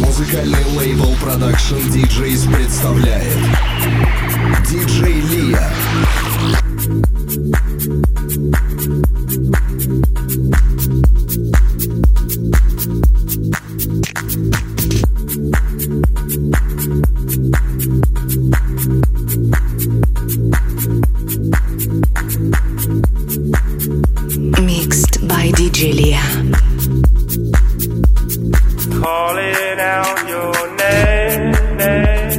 Музыкальный лейбл Продакшн Диджейс представляет Диджей Лия. Mixed by Диджей Лия. Calling out your name, name, name,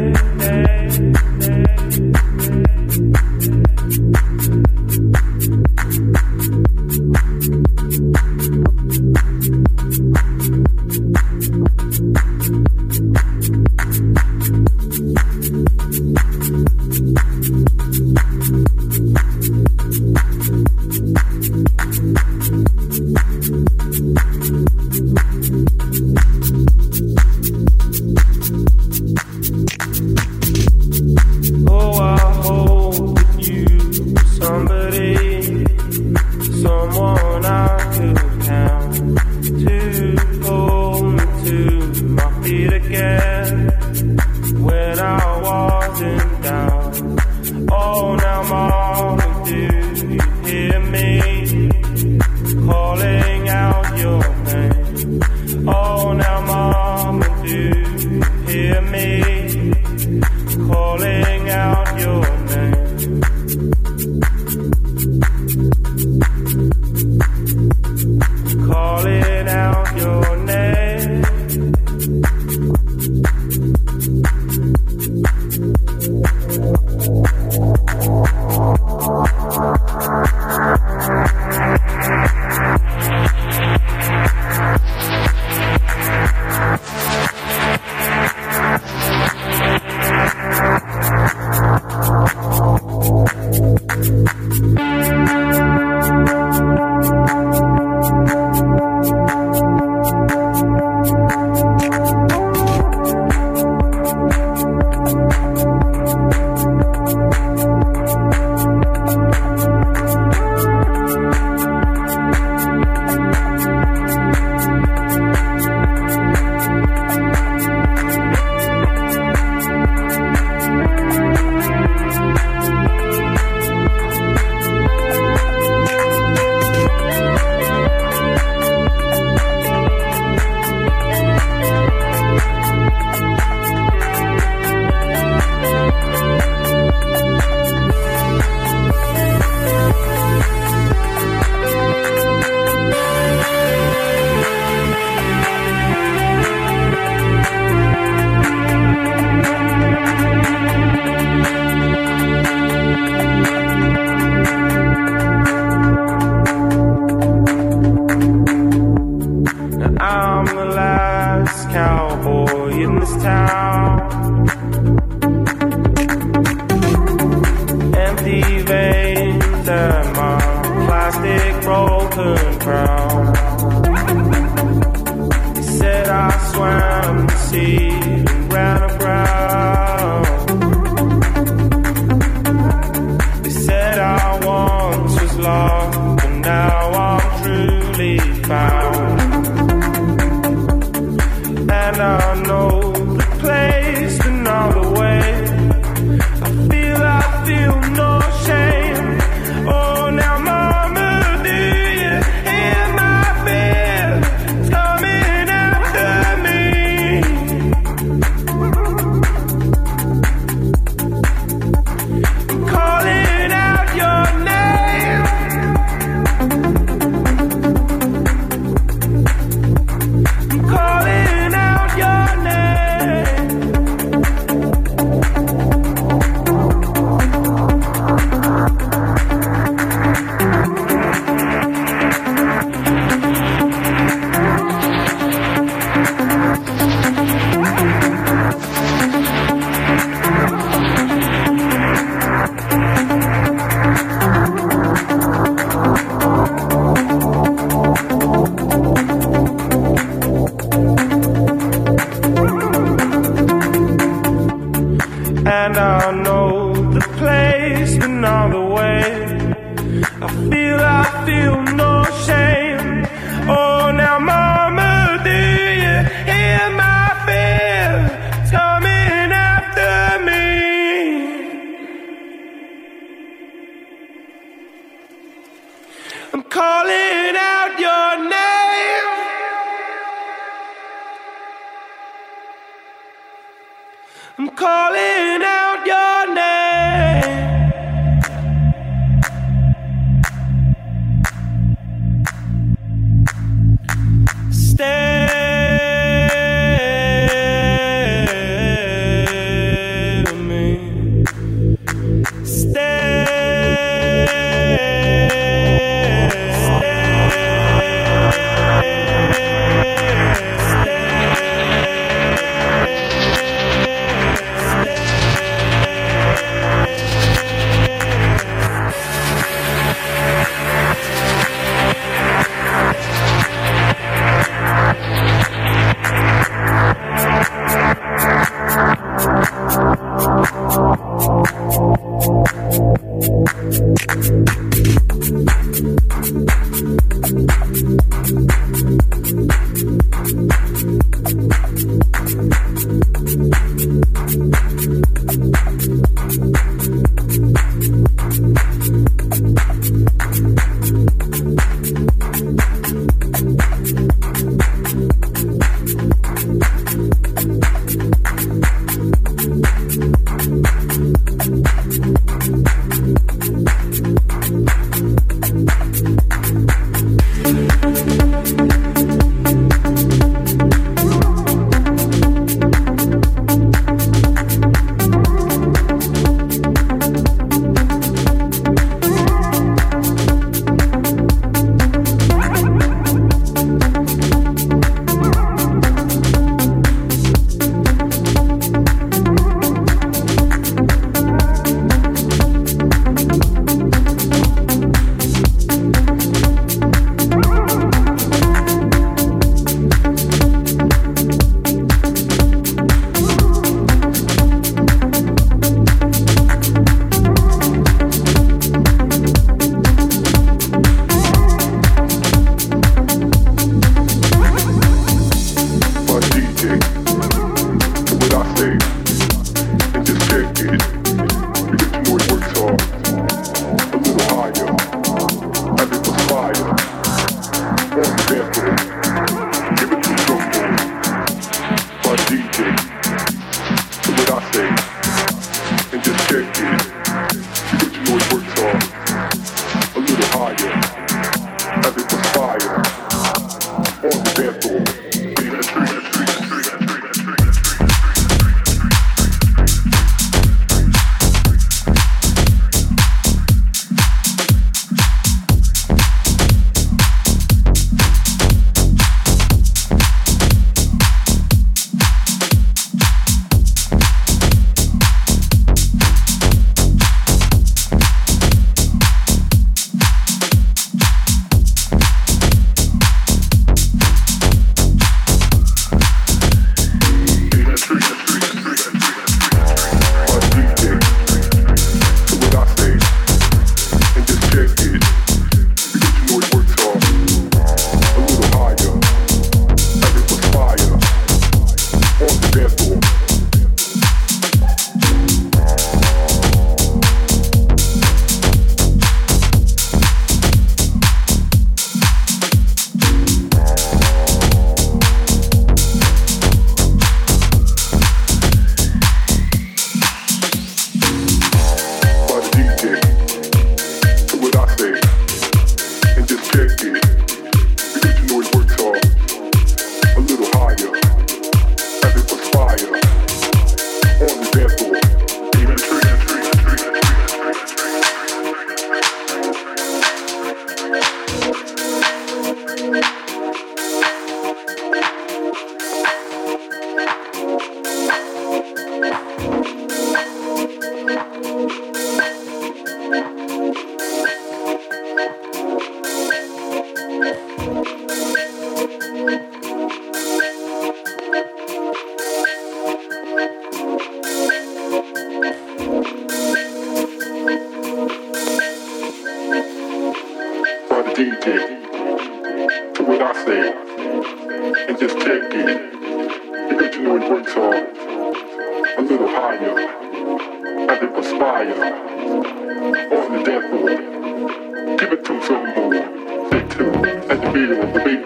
someone I could count to hold me to my feet again when I wasn't down. Oh, now Mama, do you hear me calling out your name? Oh, now Mama, do you hear me calling out your name? Calling out your name. Cowboy in this town, empty veins and my plastic broken crown. He said I swam the sea and ran aground. They said I once was lost, but now I'm truly found. And I know the place and all the way. I feel no shame. Oh, now Mama, do you hear my fear coming after me? I'm calling out your name. I'm calling out your name. I'm calling out your name. Stay with me.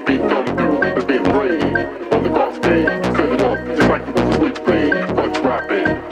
Beat on the groove, it's being brave on the golf day, cut it up just like it was a switchblade. What's rapping?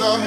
Love,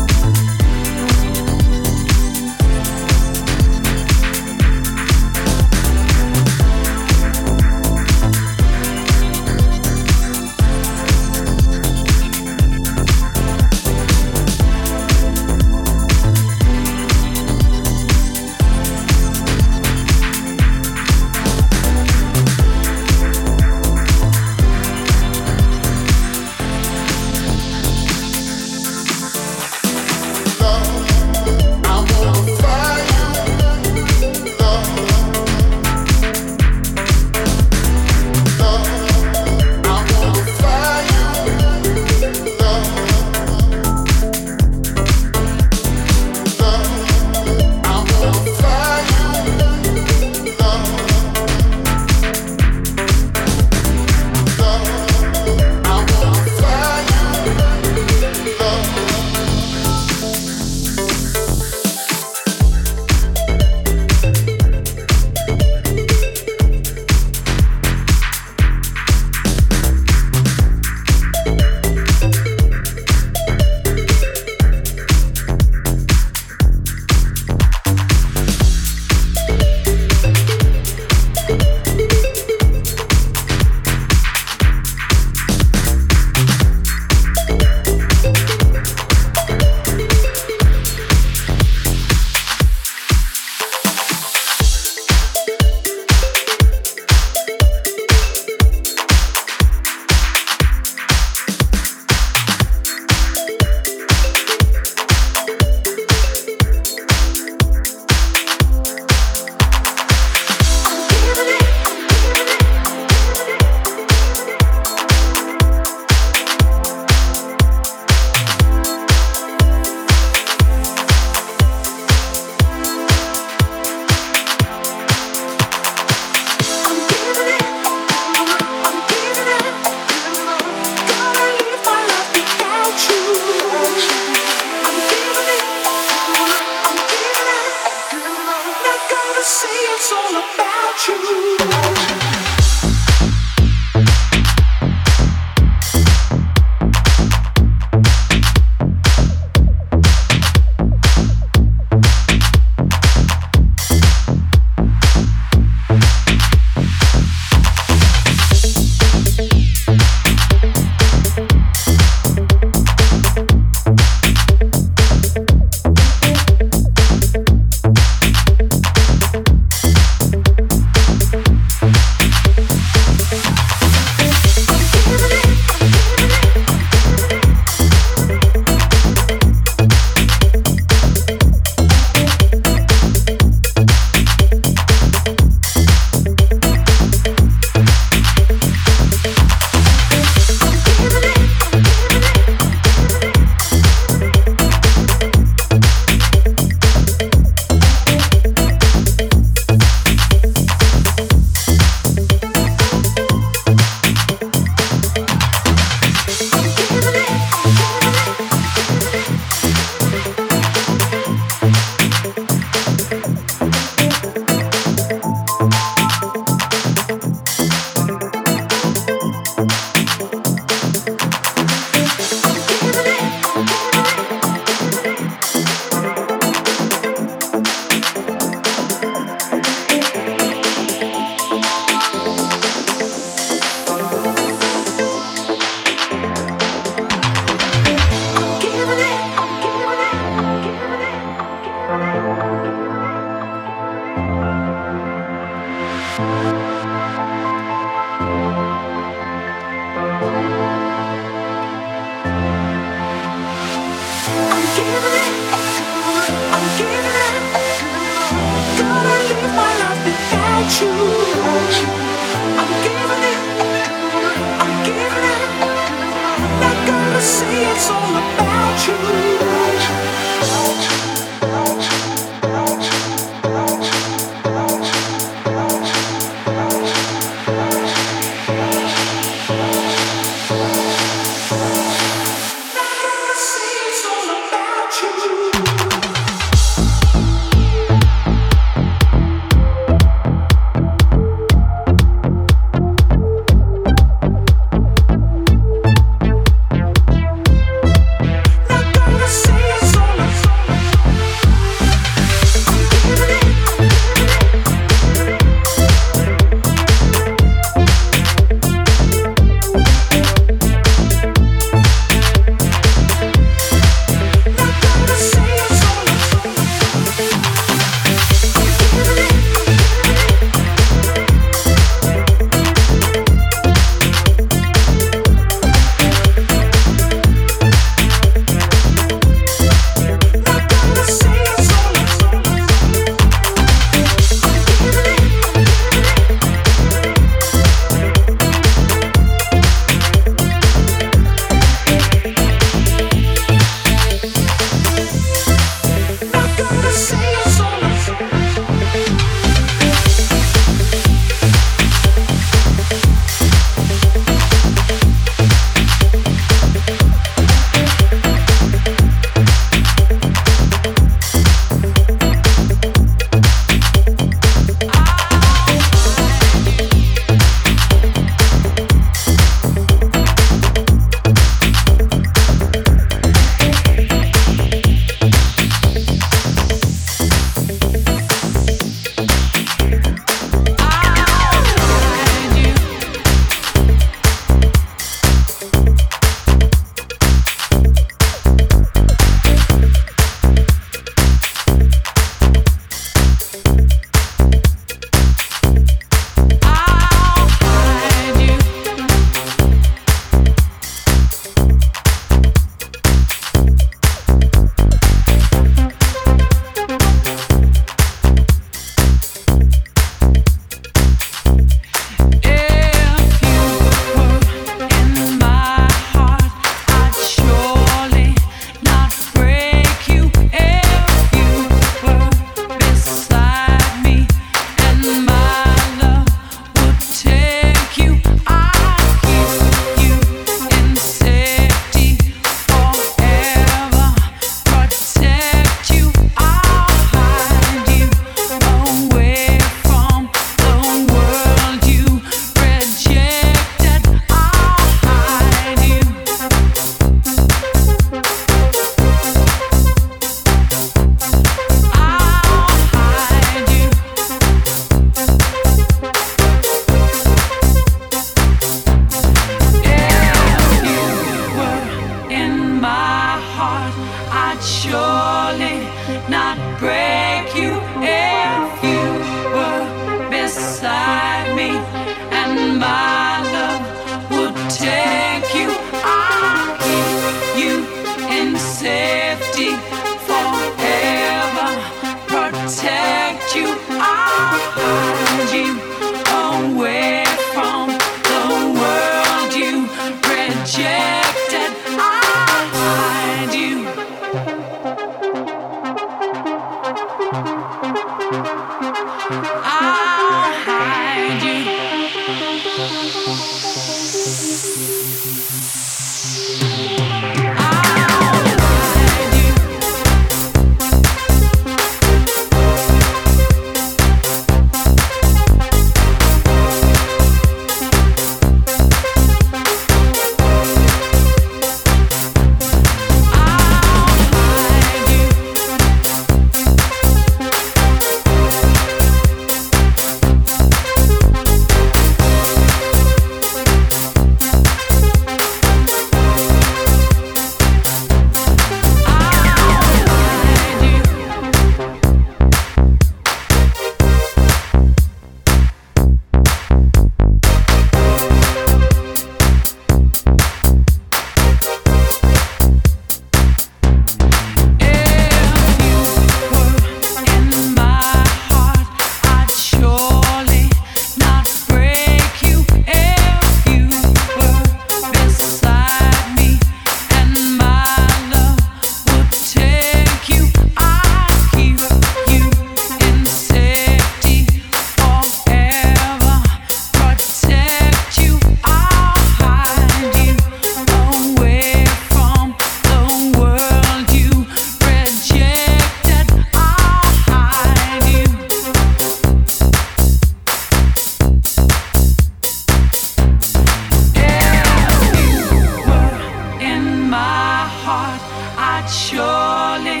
surely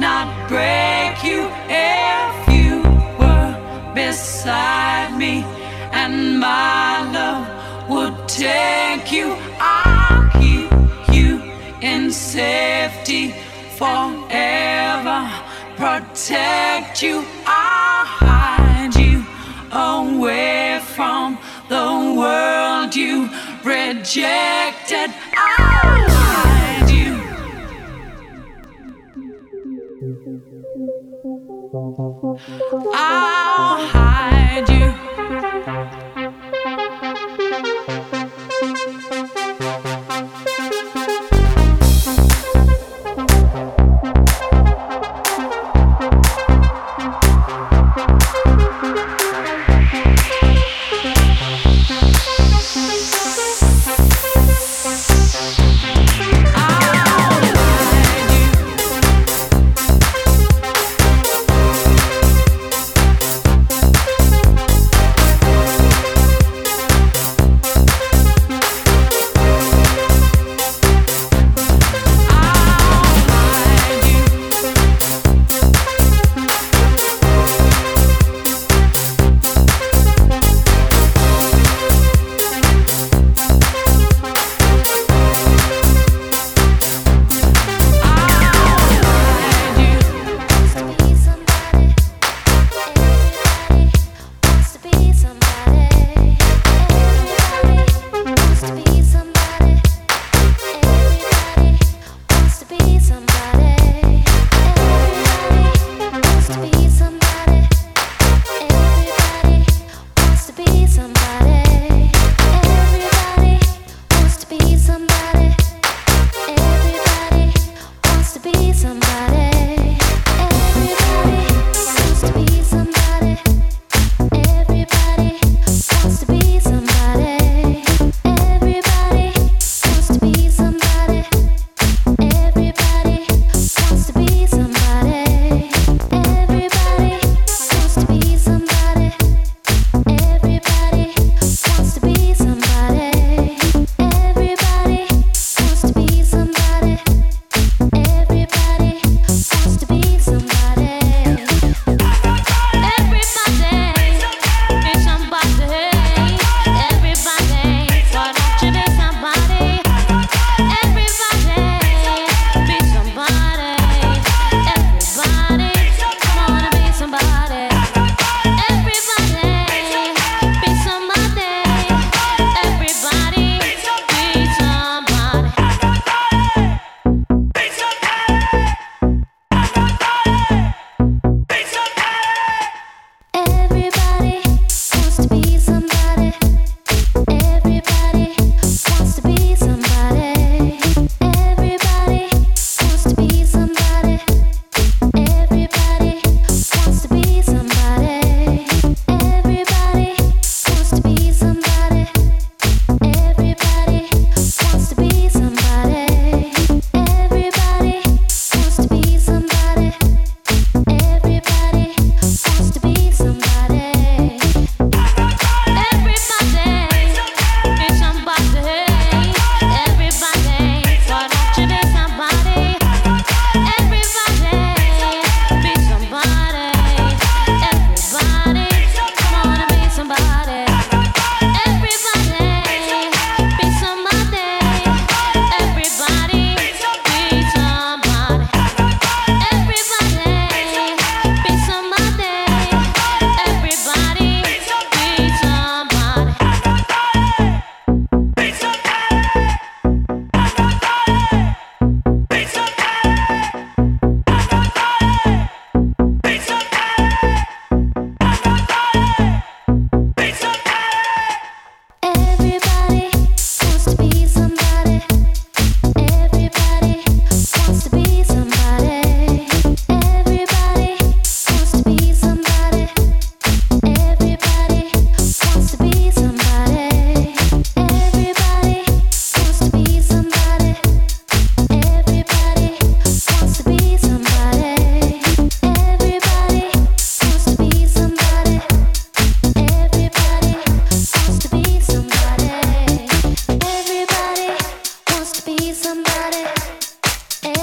not break you if you were beside me, and my love would take you. I'll keep you in safety forever, protect you. I'll hide you away from the world you rejected. I'll hide you. I'll hide you.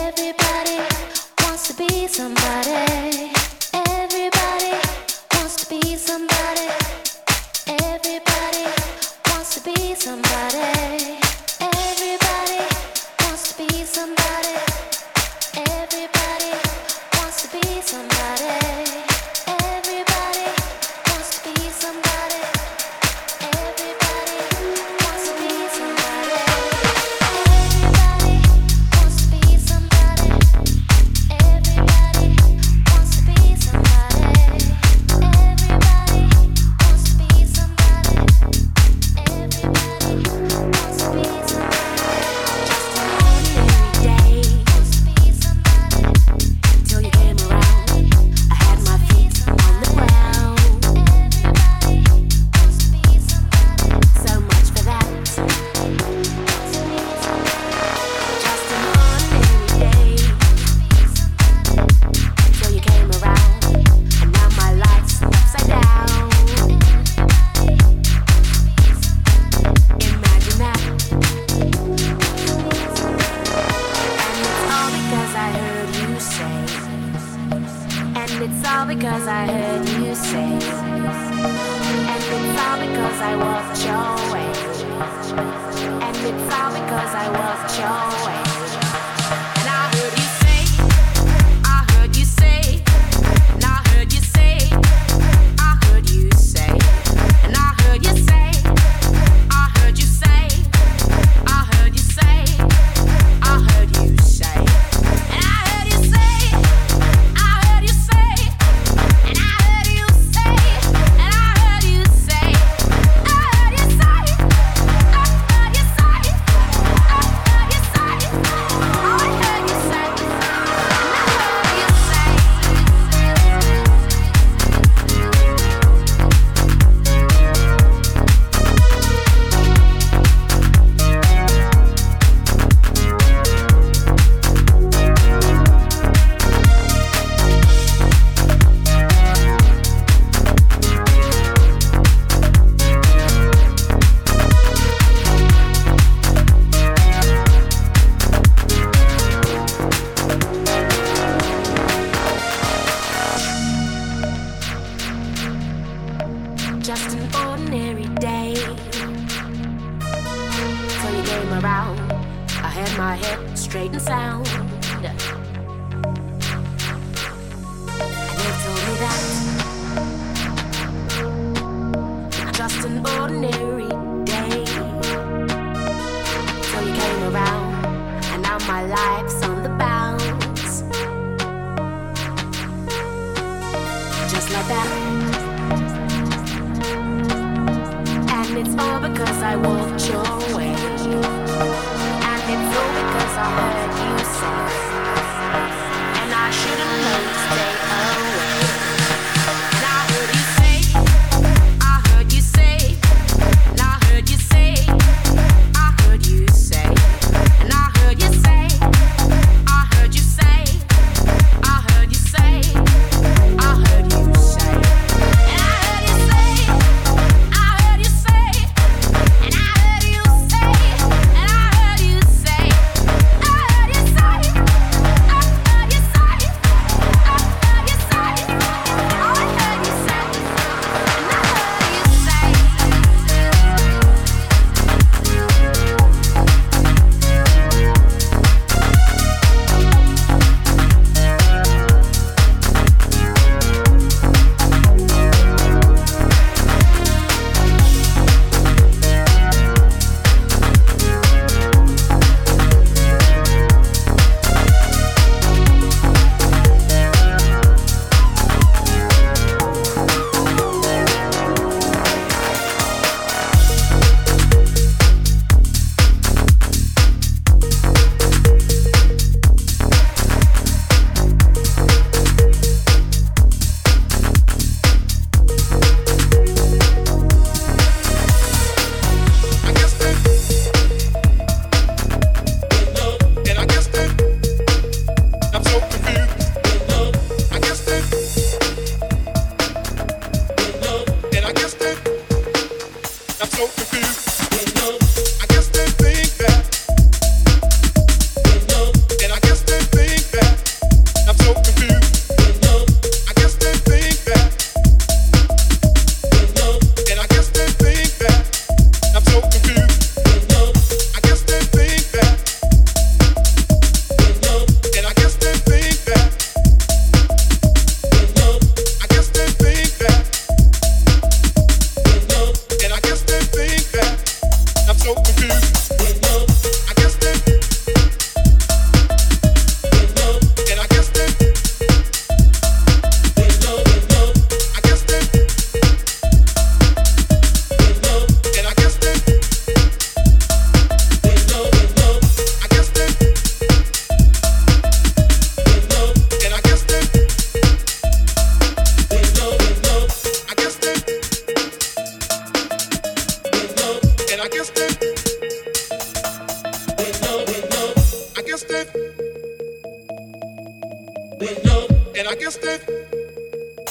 Everybody because I heard you sing, and it's all because I walked your way, and it's all because I walked your way, and I heard you say, I heard you say, and I heard you say, I heard you say, and I heard you say, I heard you say, I heard you say, I heard you say, and I heard you say, I heard you say, and I heard you say, and I heard you say, I heard you say, I heard you say, I heard you say, I heard you say, and I heard you say. Just an ordinary day, so you came around. I had my head straight and sound, and you told me that just an ordinary day, so you came around, and now my life's on the bounce, just like that. It's all because I walked your way, and it's all because I heard you say, and I should've known to stay away. And I heard you say, I heard you say, and I heard you say, I heard you say, and I heard you say, I heard you say, I heard you say, I heard you say, and I heard you say, I heard you say, and I heard you say, and I heard you say, I heard you say, I heard you say, I heard you say, I heard you say, and I heard you say. I guess that, and I guess that, I'm so confused. I guess that, and I guess that, I'm so confused. I guess they think that, and I guess they think that, I'm so confused. I guess they think that, and I guess they think that, I'm so confused. I guess they think that, and I guess they think that, I guess they think that, and I guess they think that, I'm so confused. I guess they, and I guess they, I guess they, and I guess they, I guess they, and I guess they, I guess they, and I guess they, I guess they, and I guess they, and I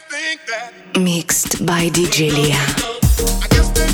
guess they think that, Mixed by Diджей Лия. I guess they.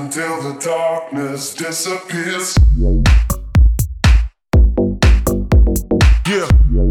Until the darkness disappears. Yeah.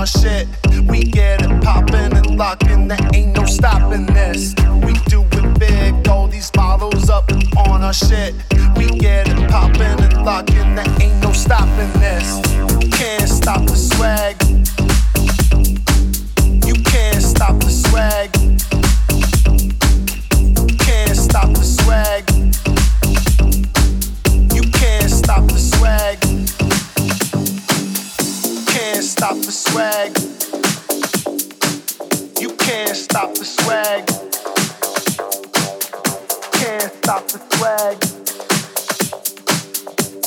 our shit. We get it poppin' and lockin', there ain't no stoppin' this. We do it big, all these models up on our shit. We get it poppin' and lockin', there ain't no stoppin' this. You can't stop the swag. You can't stop the swag. You can't stop the swag. You can't stop the swag. Stop the swag. You can't stop the swag. Can't stop the swag.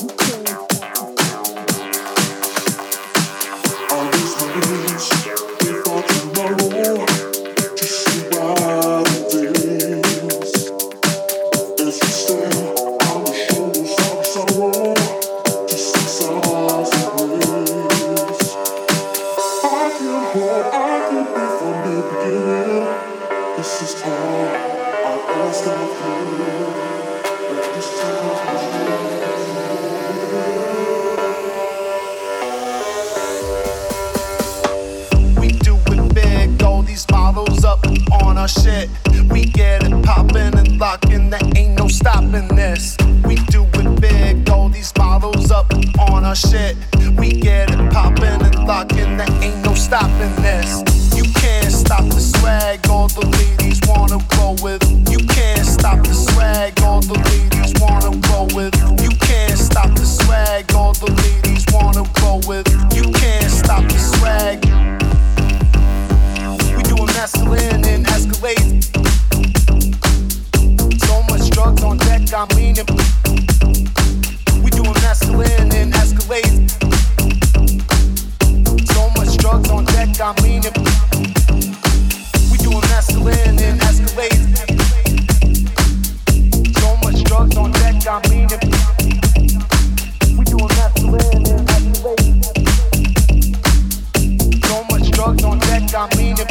You can't. All these things we thought tomorrow, just survive the days. As we stand on the shoulders of sorrow, just survive the days. This is all I've asked of you. But this time I've asked. We do it big, all these models up on our shit. We get it poppin' and lockin', there ain't no stoppin' this. We do it big, all these models up on our shit. We get it poppin' and lockin', there ain't no stoppin' this. Stop the swag, all the ladies wanna roll with. You can't stop the swag, all the ladies wanna roll with. You can't stop the swag, all the ladies wanna roll with. You can't stop the swag. We doing masculine in Escalades. So much drugs on deck, I'm leaning. We doing masculine in Escalades. So much drugs on deck, I'm leaning. Masculine in Escalades. So much drugs on deck, I mean it. We doing masculine in Escalades. So much drugs on deck, I mean it.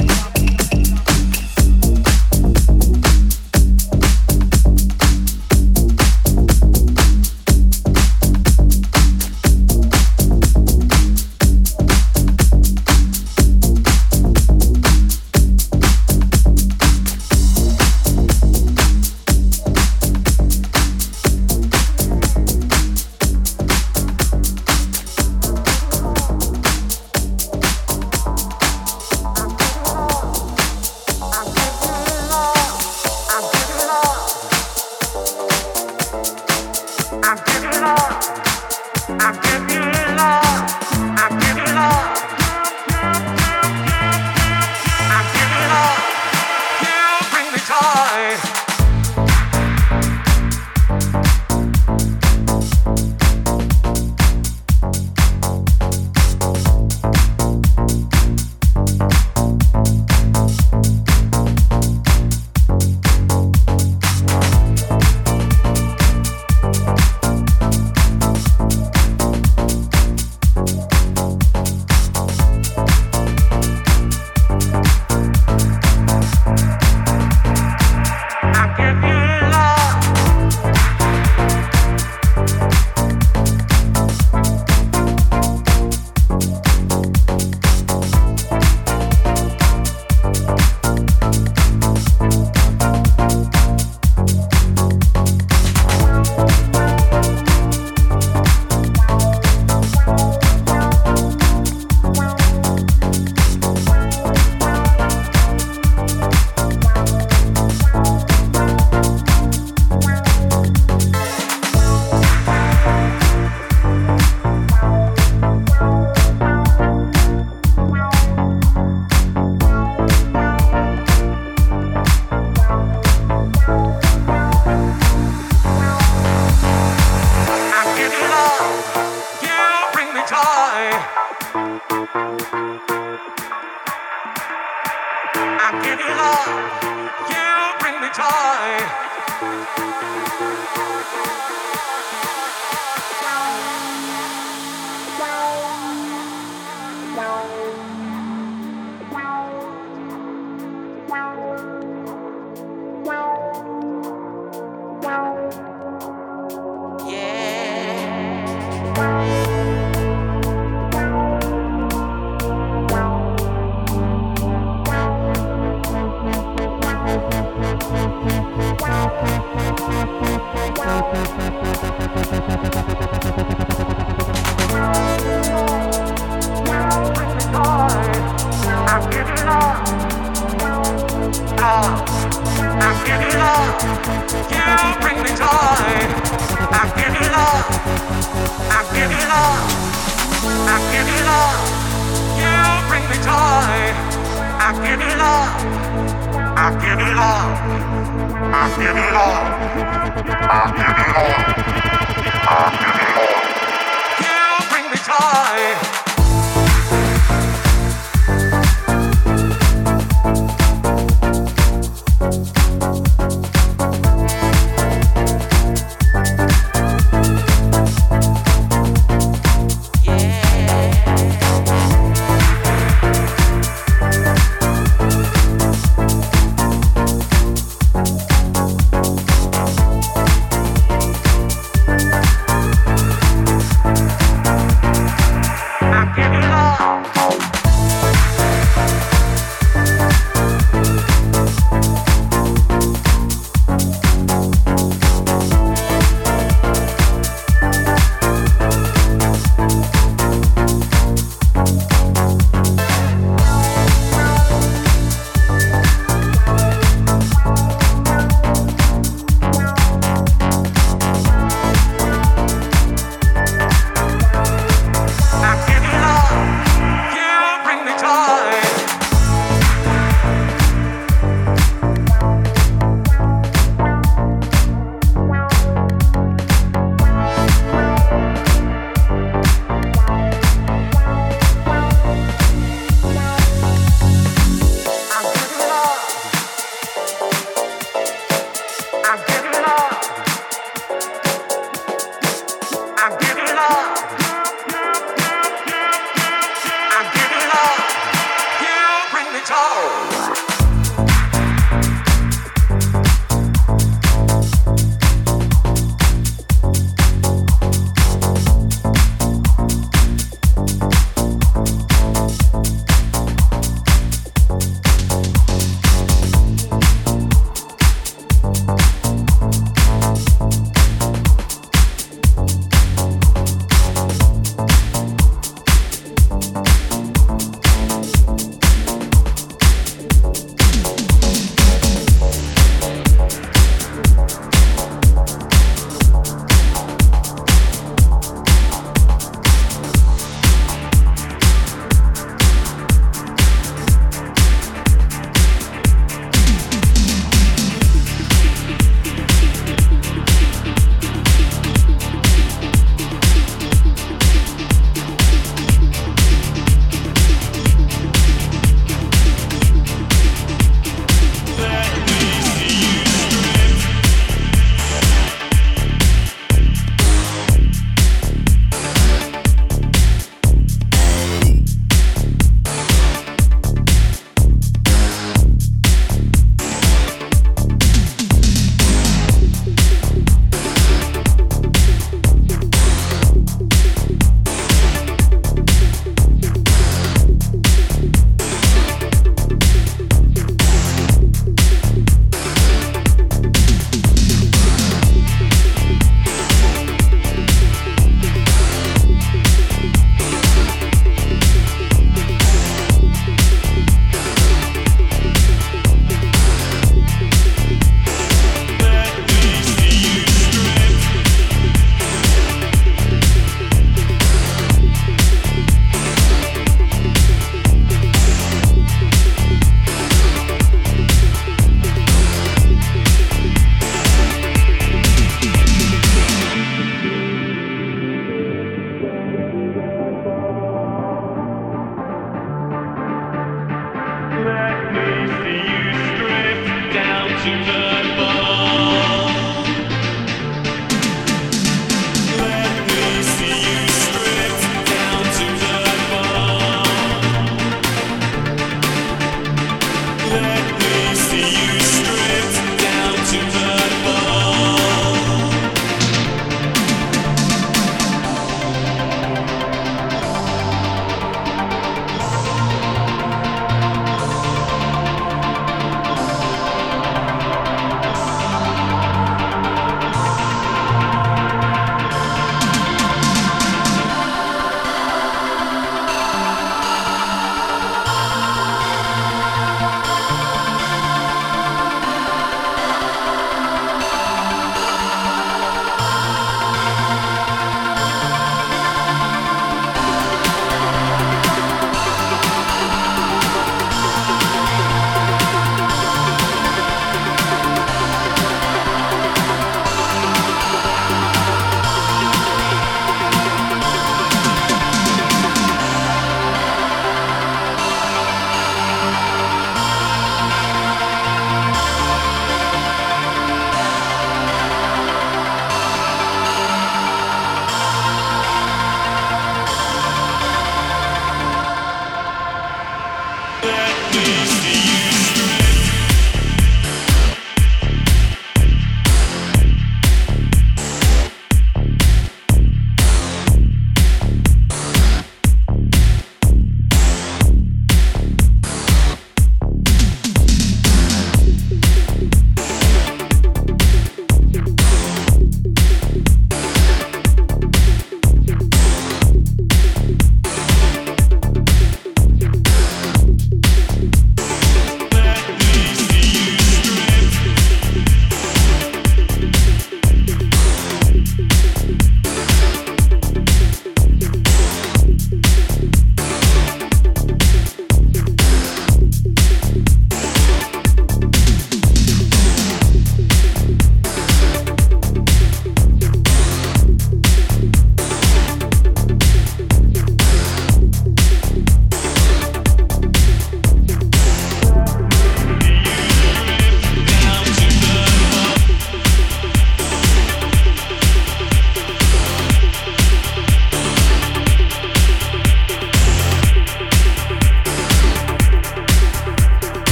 Yeah. I give it all. You bring me joy. I give it all. I give it all. I give it all. I give it all. I give it all. You bring me joy.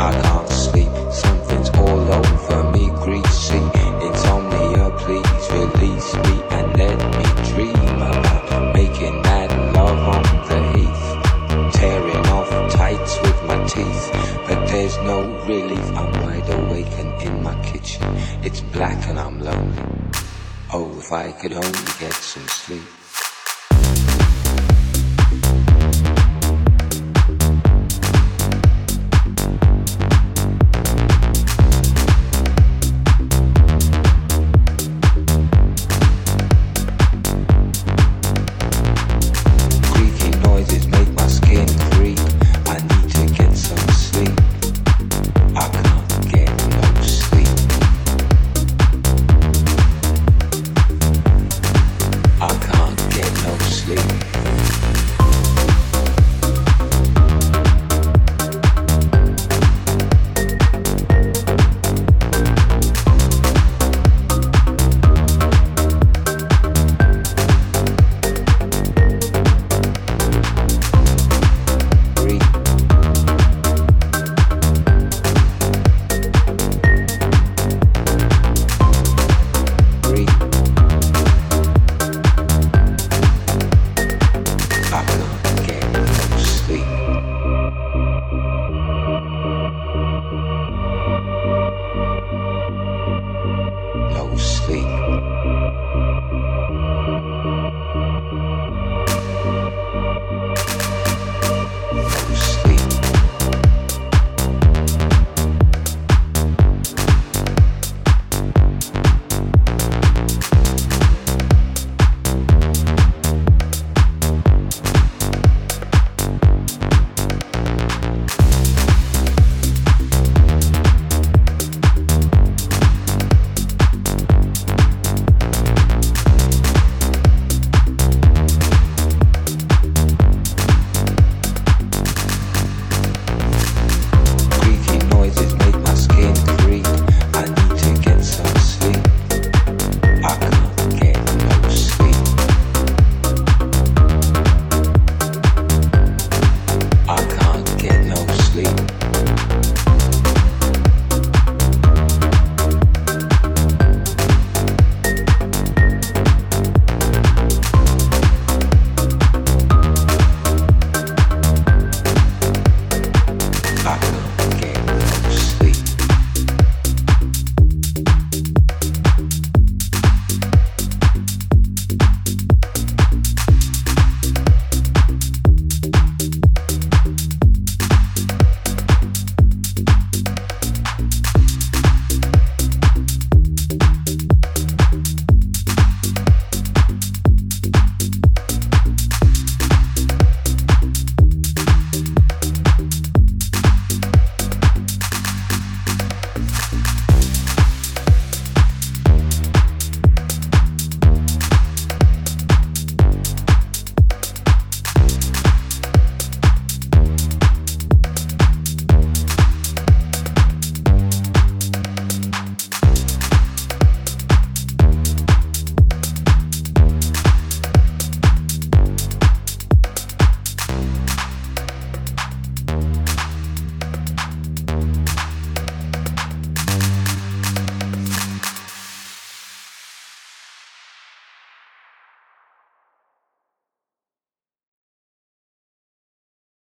I can't sleep, something's all over me, greasy. Insomnia, please release me and let me dream about making mad love on the heath, tearing off tights with my teeth. But there's no relief, I'm wide awake and in my kitchen. It's black and I'm lonely. Oh, if I could only get some sleep.